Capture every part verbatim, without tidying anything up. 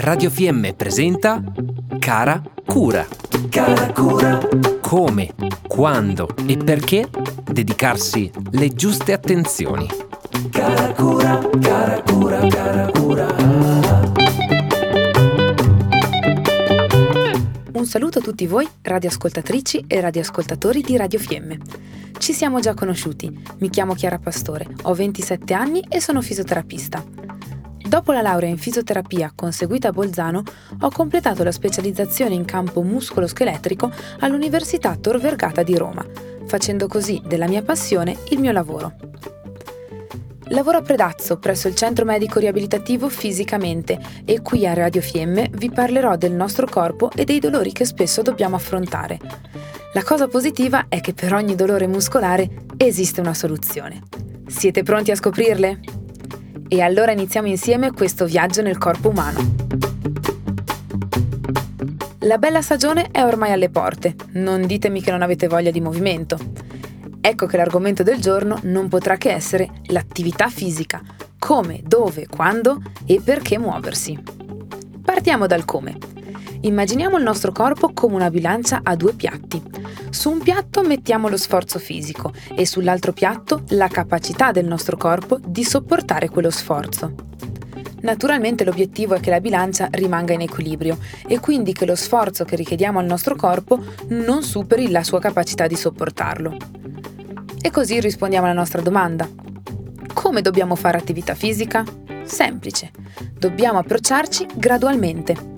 Radio Fiemme presenta Cara Cura. Cara Cura. Come, quando e perché dedicarsi le giuste attenzioni. Cara Cura, Cara Cura, Cara Cura. Un saluto a tutti voi, radioascoltatrici e radioascoltatori di Radio Fiemme. Ci siamo già conosciuti. Mi chiamo Chiara Pastore, ho ventisette anni e sono fisioterapista. Dopo la laurea in fisioterapia conseguita a Bolzano, ho completato la specializzazione in campo muscolo-scheletrico all'Università Tor Vergata di Roma, facendo così della mia passione il mio lavoro. Lavoro a Predazzo presso il Centro Medico Riabilitativo Fisicamente e qui a Radio Fiemme vi parlerò del nostro corpo e dei dolori che spesso dobbiamo affrontare. La cosa positiva è che per ogni dolore muscolare esiste una soluzione. Siete pronti a scoprirle? E allora iniziamo insieme questo viaggio nel corpo umano. La bella stagione è ormai alle porte, non ditemi che non avete voglia di movimento. Ecco che l'argomento del giorno non potrà che essere l'attività fisica, come, dove, quando e perché muoversi. Partiamo dal come. Immaginiamo il nostro corpo come una bilancia a due piatti. Su un piatto mettiamo lo sforzo fisico e sull'altro piatto la capacità del nostro corpo di sopportare quello sforzo. Naturalmente l'obiettivo è che la bilancia rimanga in equilibrio e quindi che lo sforzo che richiediamo al nostro corpo non superi la sua capacità di sopportarlo. E così rispondiamo alla nostra domanda. Come dobbiamo fare attività fisica? Semplice. Dobbiamo approcciarci gradualmente.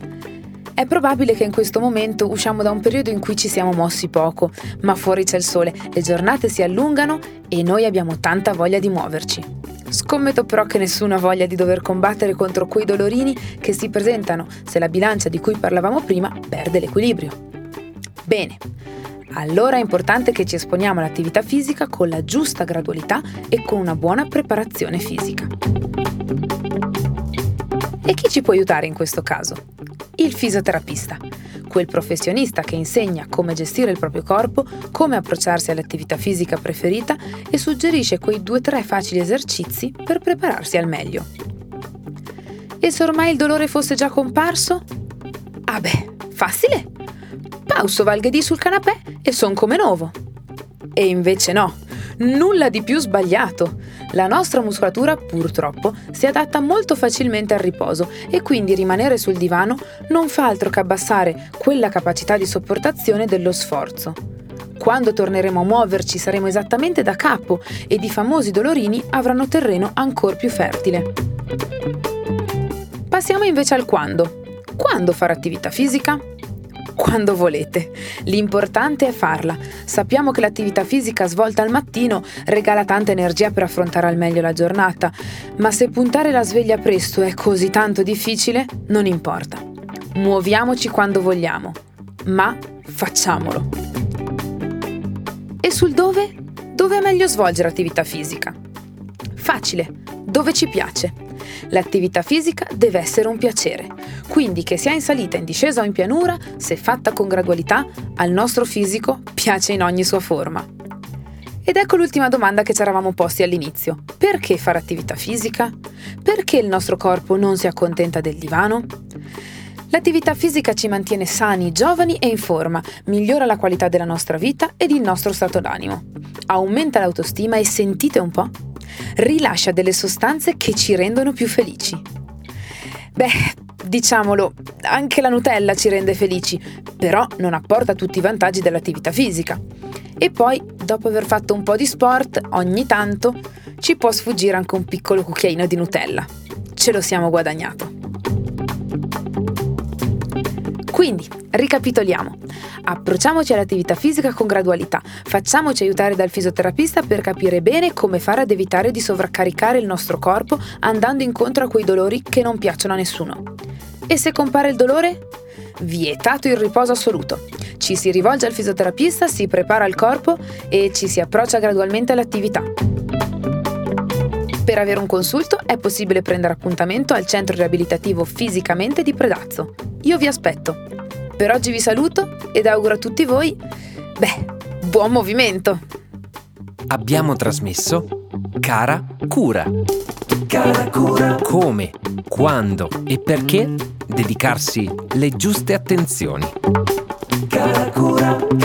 È probabile che in questo momento usciamo da un periodo in cui ci siamo mossi poco, ma fuori c'è il sole, le giornate si allungano e noi abbiamo tanta voglia di muoverci. Scommetto però che nessuno ha voglia di dover combattere contro quei dolorini che si presentano se la bilancia di cui parlavamo prima perde l'equilibrio. Bene, allora è importante che ci esponiamo all'attività fisica con la giusta gradualità e con una buona preparazione fisica. E chi ci può aiutare in questo caso? Il fisioterapista, quel professionista che insegna come gestire il proprio corpo, come approcciarsi all'attività fisica preferita e suggerisce quei due tre facili esercizi per prepararsi al meglio. E se ormai il dolore fosse già comparso? Ah beh, facile! Pauso valghedì sul canapè e son come nuovo! E invece no! Nulla di più sbagliato! La nostra muscolatura, purtroppo, si adatta molto facilmente al riposo e quindi rimanere sul divano non fa altro che abbassare quella capacità di sopportazione dello sforzo. Quando torneremo a muoverci saremo esattamente da capo ed i famosi dolorini avranno terreno ancor più fertile. Passiamo invece al quando. Quando fare attività fisica? Quando volete. L'importante è farla. Sappiamo che l'attività fisica svolta al mattino regala tanta energia per affrontare al meglio la giornata, ma se puntare la sveglia presto è così tanto difficile, non importa. Muoviamoci quando vogliamo, ma facciamolo. E sul dove? Dove è meglio svolgere attività fisica? Facile, dove ci piace. L'attività fisica deve essere un piacere, quindi che sia in salita, in discesa o in pianura, se fatta con gradualità, al nostro fisico piace in ogni sua forma. Ed ecco l'ultima domanda che ci eravamo posti all'inizio. Perché fare attività fisica? Perché il nostro corpo non si accontenta del divano? L'attività fisica ci mantiene sani, giovani e in forma, migliora la qualità della nostra vita ed il nostro stato d'animo, aumenta l'autostima e, sentite un po', rilascia delle sostanze che ci rendono più felici. Beh, diciamolo, anche la Nutella ci rende felici, però non apporta tutti i vantaggi dell'attività fisica. E poi, dopo aver fatto un po' di sport, ogni tanto ci può sfuggire anche un piccolo cucchiaino di Nutella. Ce lo siamo guadagnato. Quindi, ricapitoliamo. Approcciamoci all'attività fisica con gradualità, facciamoci aiutare dal fisioterapista per capire bene come fare ad evitare di sovraccaricare il nostro corpo andando incontro a quei dolori che non piacciono a nessuno. E se compare il dolore? Vietato il riposo assoluto. Ci si rivolge al fisioterapista, si prepara il corpo e ci si approccia gradualmente all'attività. Per avere un consulto è possibile prendere appuntamento al Centro Riabilitativo Fisicamente di Predazzo. Io vi aspetto. Per oggi vi saluto ed auguro a tutti voi, beh, buon movimento! Abbiamo trasmesso Cara Cura. Cara Cura. Come, quando e perché dedicarsi le giuste attenzioni. Cara cura.